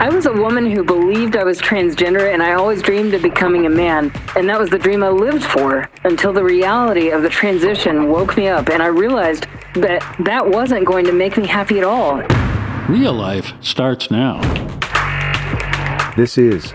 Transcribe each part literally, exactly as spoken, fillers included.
I was a woman who believed I was transgender, and I always dreamed of becoming a man. And that was the dream I lived for until the reality of the transition woke me up, and I realized that that wasn't going to make me happy at all. Real Life starts now. This is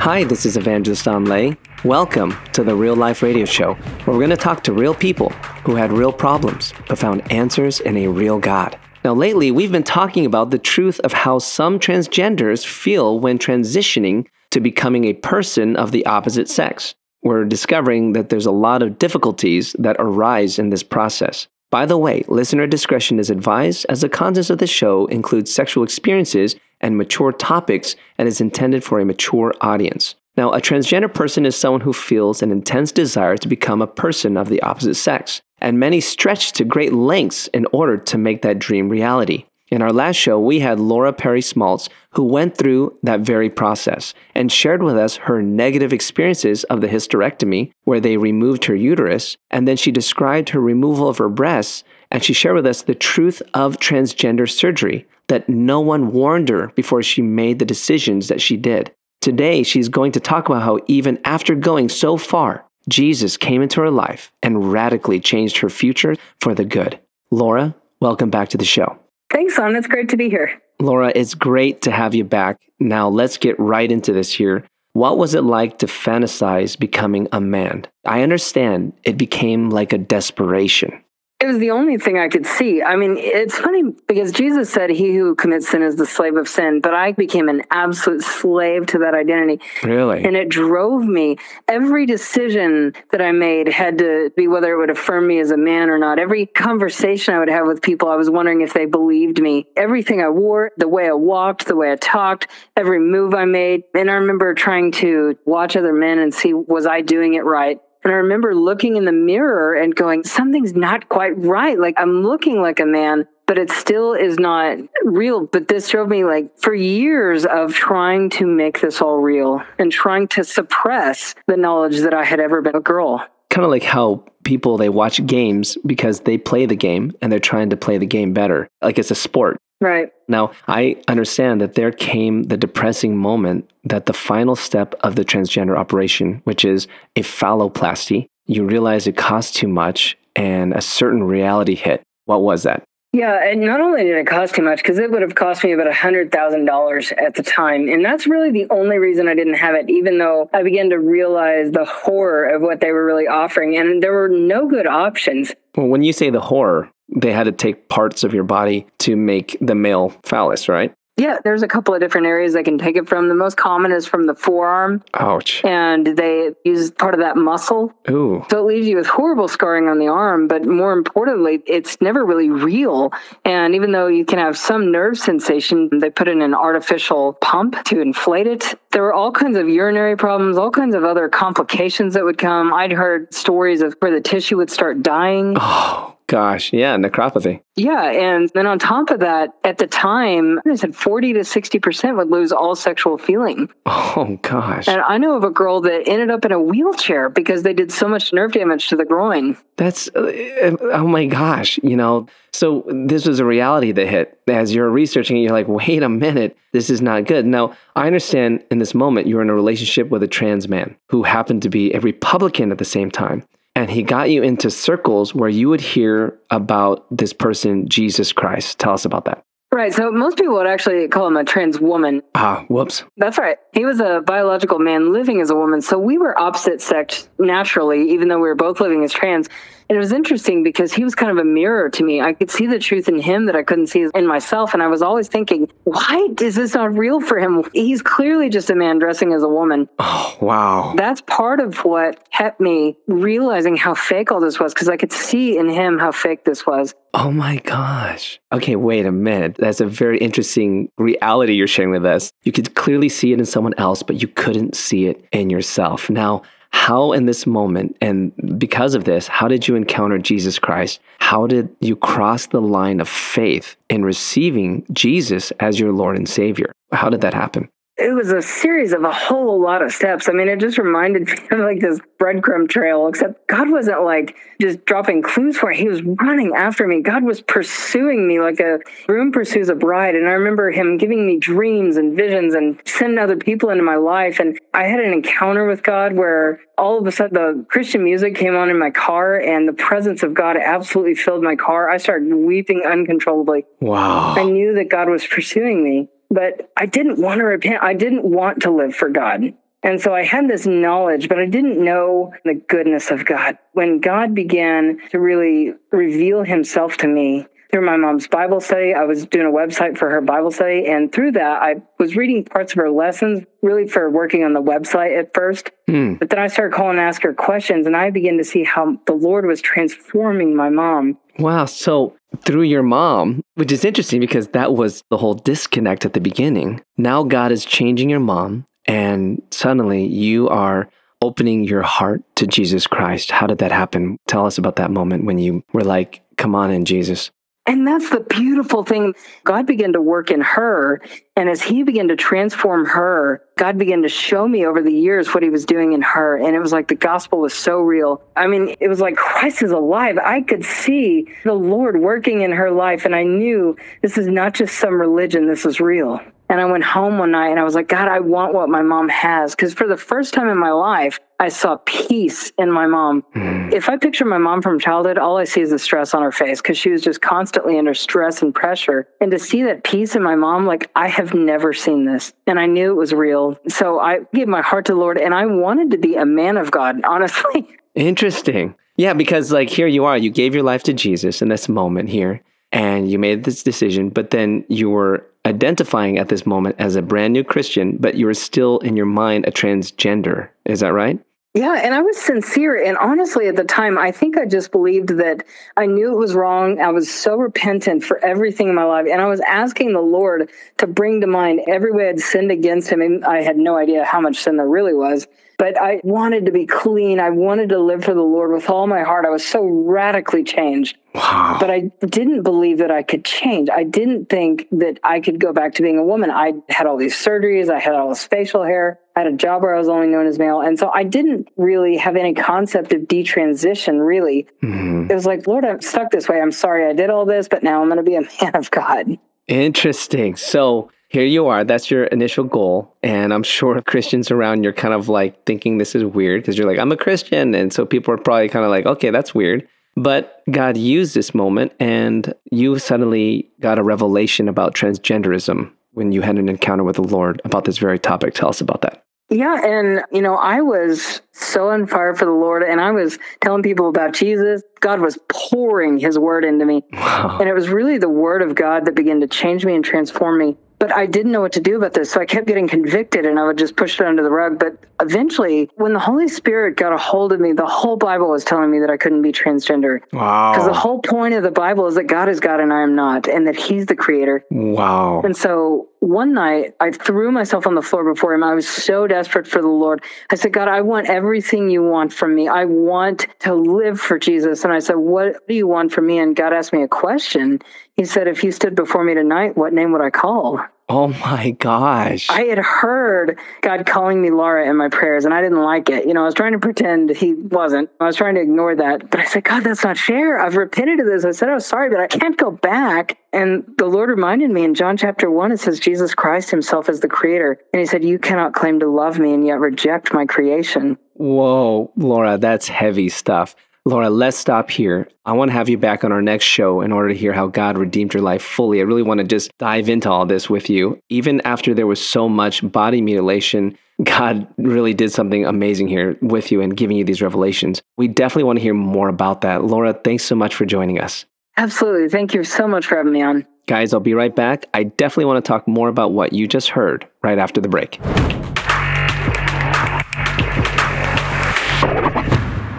Hi, this is Evangelist Anh Le. Welcome to the Real Life Radio Show, where we're going to talk to real people who had real problems, but found answers in a real God. Now, lately, we've been talking about the truth of how some transgenders feel when transitioning to becoming a person of the opposite sex. We're discovering that there's a lot of difficulties that arise in this process. By the way, listener discretion is advised, as the contents of the show include sexual experiences and mature topics and is intended for a mature audience. Now, a transgender person is someone who feels an intense desire to become a person of the opposite sex, and many stretch to great lengths in order to make that dream reality. In our last show, we had Laura Perry Smaltz, who went through that very process and shared with us her negative experiences of the hysterectomy, where they removed her uterus, and then she described her removal of her breasts, and she shared with us the truth of transgender surgery, that no one warned her before she made the decisions that she did. Today, she's going to talk about how even after going so far, Jesus came into her life and radically changed her future for the good. Laura, welcome back to the show. Thanks, Anh. It's great to be here. Laura, it's great to have you back. Now, let's get right into this here. What was it like to fantasize becoming a man? I understand it became like a desperation. It was the only thing I could see. I mean, it's funny because Jesus said, he who commits sin is the slave of sin, but I became an absolute slave to that identity. Really? And it drove me. Every decision that I made had to be whether it would affirm me as a man or not. Every conversation I would have with people, I was wondering if they believed me. Everything I wore, the way I walked, the way I talked, every move I made. And I remember trying to watch other men and see, was I doing it right? And I remember looking in the mirror and going, something's not quite right. Like, I'm looking like a man, but it still is not real. But this drove me, like, for years of trying to make this all real and trying to suppress the knowledge that I had ever been a girl. Kind of like how people, they watch games because they play the game and they're trying to play the game better. Like, it's a sport. Right. Now, I understand that there came the depressing moment that the final step of the transgender operation, which is a phalloplasty, you realize it cost too much and a certain reality hit. What was that? Yeah, and not only did it cost too much, because it would have cost me about one hundred thousand dollars at the time. And that's really the only reason I didn't have it, even though I began to realize the horror of what they were really offering. And there were no good options. Well, when you say the horror, they had to take parts of your body to make the male phallus, right? Yeah, there's a couple of different areas they can take it from. The most common is from the forearm. Ouch. And they use part of that muscle. Ooh. So it leaves you with horrible scarring on the arm, but more importantly, it's never really real. And even though you can have some nerve sensation, they put in an artificial pump to inflate it. There were all kinds of urinary problems, all kinds of other complications that would come. I'd heard stories of where the tissue would start dying. Oh. Gosh, yeah, necropathy. Yeah, and then on top of that, at the time, they said forty to sixty percent would lose all sexual feeling. Oh, gosh. And I know of a girl that ended up in a wheelchair because they did so much nerve damage to the groin. That's, oh my gosh, you know. So this was a reality that hit. As you're researching it, you're like, wait a minute, this is not good. Now, I understand in this moment, you're in a relationship with a trans man who happened to be a Republican at the same time. And he got you into circles where you would hear about this person, Jesus Christ. Tell us about that. Right. So most people would actually call him a trans woman. Ah, whoops. That's right. He was a biological man living as a woman. So we were opposite sex naturally, even though we were both living as trans. And it was interesting because he was kind of a mirror to me. I could see the truth in him that I couldn't see in myself. And I was always thinking, why is this not real for him? He's clearly just a man dressing as a woman. Oh, wow. That's part of what kept me realizing how fake all this was, because I could see in him how fake this was. Oh my gosh. Okay, wait a minute. That's a very interesting reality you're sharing with us. You could clearly see it in someone else, but you couldn't see it in yourself. Now, how in this moment, and because of this, how did you encounter Jesus Christ? How did you cross the line of faith in receiving Jesus as your Lord and Savior? How did that happen? It was a series of a whole lot of steps. I mean, it just reminded me of like this breadcrumb trail, except God wasn't like just dropping clues for it. He was running after me. God was pursuing me like a groom pursues a bride. And I remember him giving me dreams and visions and sending other people into my life. And I had an encounter with God where all of a sudden the Christian music came on in my car and the presence of God absolutely filled my car. I started weeping uncontrollably. Wow. I knew that God was pursuing me. But I didn't want to repent. I didn't want to live for God. And so I had this knowledge, but I didn't know the goodness of God. When God began to really reveal himself to me through my mom's Bible study, I was doing a website for her Bible study. And through that, I was reading parts of her lessons, really for working on the website at first. Mm. But then I started calling and ask her questions, and I began to see how the Lord was transforming my mom. Wow. So through your mom, which is interesting because that was the whole disconnect at the beginning. Now God is changing your mom and suddenly you are opening your heart to Jesus Christ. How did that happen? Tell us about that moment when you were like, come on in, Jesus. And that's the beautiful thing. God began to work in her. And as he began to transform her, God began to show me over the years what he was doing in her. And it was like the gospel was so real. I mean, it was like Christ is alive. I could see the Lord working in her life. And I knew this is not just some religion. This is real. And I went home one night and I was like, God, I want what my mom has. Because for the first time in my life, I saw peace in my mom. Mm. If I picture my mom from childhood, all I see is the stress on her face because she was just constantly under stress and pressure. And to see that peace in my mom, like I have never seen this. And I knew it was real. So I gave my heart to the Lord and I wanted to be a man of God, honestly. Interesting. Yeah, because like here you are, you gave your life to Jesus in this moment here and you made this decision, but then you were identifying at this moment as a brand new Christian, but you were still in your mind a transgender. Is that right? Yeah, and I was sincere. And honestly, at the time, I think I just believed that I knew it was wrong. I was so repentant for everything in my life. And I was asking the Lord to bring to mind every way I'd sinned against him. And I had no idea how much sin there really was. But I wanted to be clean. I wanted to live for the Lord with all my heart. I was so radically changed. Wow. But I didn't believe that I could change. I didn't think that I could go back to being a woman. I had all these surgeries. I had all this facial hair. I had a job where I was only known as male. And so I didn't really have any concept of detransition, really. Mm-hmm. It was like, Lord, I'm stuck this way. I'm sorry I did all this, but now I'm going to be a man of God. Interesting. So here you are. That's your initial goal. And I'm sure Christians around, you're kind of like thinking this is weird because you're like, I'm a Christian. And so people are probably kind of like, okay, that's weird. But God used this moment and you suddenly got a revelation about transgenderism when you had an encounter with the Lord about this very topic. Tell us about that. Yeah. And, you know, I was so on fire for the Lord and I was telling people about Jesus. God was pouring his word into me. Wow. And it was really the word of God that began to change me and transform me. But I didn't know what to do about this, so I kept getting convicted, and I would just push it under the rug. But eventually, when the Holy Spirit got a hold of me, the whole Bible was telling me that I couldn't be transgender. Wow. Because the whole point of the Bible is that God is God and I am not, and that he's the creator. Wow. And so one night, I threw myself on the floor before him. I was so desperate for the Lord. I said, God, I want everything you want from me. I want to live for Jesus. And I said, what do you want from me? And God asked me a question. He said, if you stood before me tonight, what name would I call? Oh my gosh. I had heard God calling me Laura in my prayers, and I didn't like it. You know, I was trying to pretend he wasn't. I was trying to ignore that. But I said, God, that's not fair. I've repented of this. I said, I'm sorry, but I can't go back. And the Lord reminded me in John chapter one, it says, Jesus Christ himself is the creator. And he said, you cannot claim to love me and yet reject my creation. Whoa, Laura, that's heavy stuff. Laura, let's stop here. I want to have you back on our next show in order to hear how God redeemed your life fully. I really want to just dive into all this with you. Even after there was so much body mutilation, God really did something amazing here with you and giving you these revelations. We definitely want to hear more about that. Laura, thanks so much for joining us. Absolutely. Thank you so much for having me on. Guys, I'll be right back. I definitely want to talk more about what you just heard right after the break.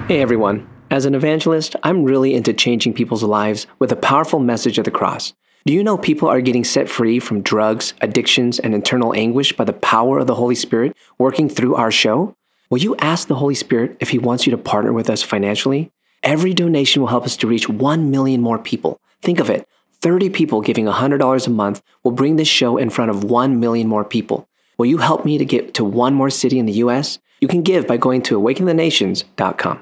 Hey, everyone. As an evangelist, I'm really into changing people's lives with a powerful message of the cross. Do you know people are getting set free from drugs, addictions, and internal anguish by the power of the Holy Spirit working through our show? Will you ask the Holy Spirit if He wants you to partner with us financially? Every donation will help us to reach one million more people. Think of it. thirty people giving one hundred dollars a month will bring this show in front of one million more people. Will you help me to get to one more city in the U S? You can give by going to awaken the nations dot com.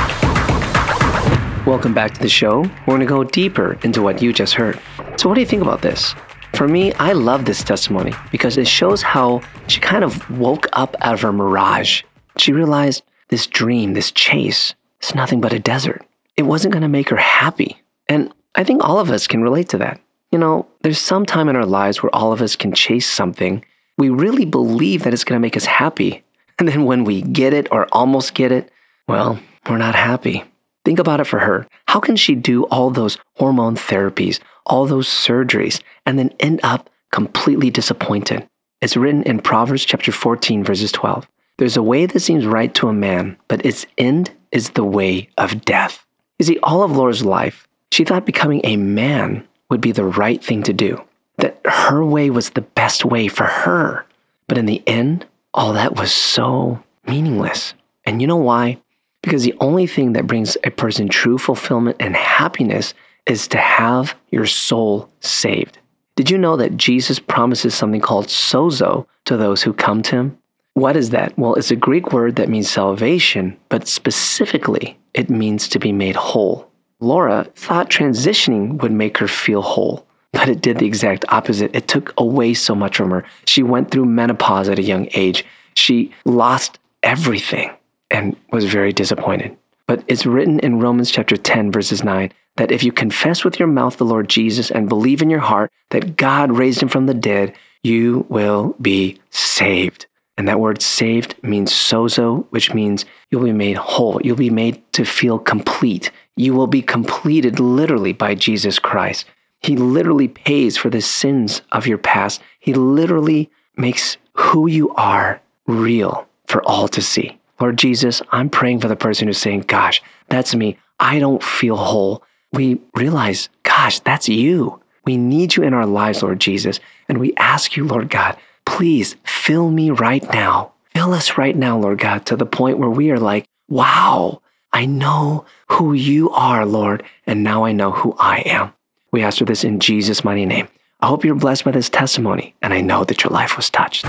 Welcome back to the show. We're going to go deeper into what you just heard. So what do you think about this? For me, I love this testimony because it shows how she kind of woke up out of her mirage. She realized this dream, this chase, it's nothing but a desert. It wasn't going to make her happy. And I think all of us can relate to that. You know, there's some time in our lives where all of us can chase something. We really believe that it's going to make us happy. And then when we get it or almost get it, well, we're not happy. Think about it for her. How can she do all those hormone therapies, all those surgeries, and then end up completely disappointed? It's written in Proverbs chapter fourteen, verses twelve. There's a way that seems right to a man, but its end is the way of death. You see, all of Laura's life, she thought becoming a man would be the right thing to do, that her way was the best way for her. But in the end, all that was so meaningless. And you know why? Because the only thing that brings a person true fulfillment and happiness is to have your soul saved. Did you know that Jesus promises something called sozo to those who come to him? What is that? Well, it's a Greek word that means salvation, but specifically, it means to be made whole. Laura thought transitioning would make her feel whole, but it did the exact opposite. It took away so much from her. She went through menopause at a young age. She lost everything and was very disappointed. But it's written in Romans chapter ten, verses nine, that if you confess with your mouth the Lord Jesus and believe in your heart that God raised him from the dead, you will be saved. And that word saved means sozo, which means you'll be made whole. You'll be made to feel complete. You will be completed literally by Jesus Christ. He literally pays for the sins of your past. He literally makes who you are real for all to see. Lord Jesus, I'm praying for the person who's saying, gosh, that's me. I don't feel whole. We realize, gosh, that's you. We need you in our lives, Lord Jesus. And we ask you, Lord God, please fill me right now. Fill us right now, Lord God, to the point where we are like, wow, I know who you are, Lord. And now I know who I am. We ask for this in Jesus' mighty name. I hope you're blessed by this testimony. And I know that your life was touched.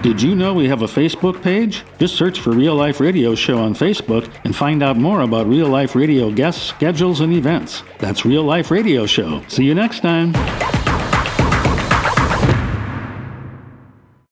Did you know we have a Facebook page? Just search for Real Life Radio Show on Facebook and find out more about Real Life Radio guests, schedules, and events. That's Real Life Radio Show. See you next time.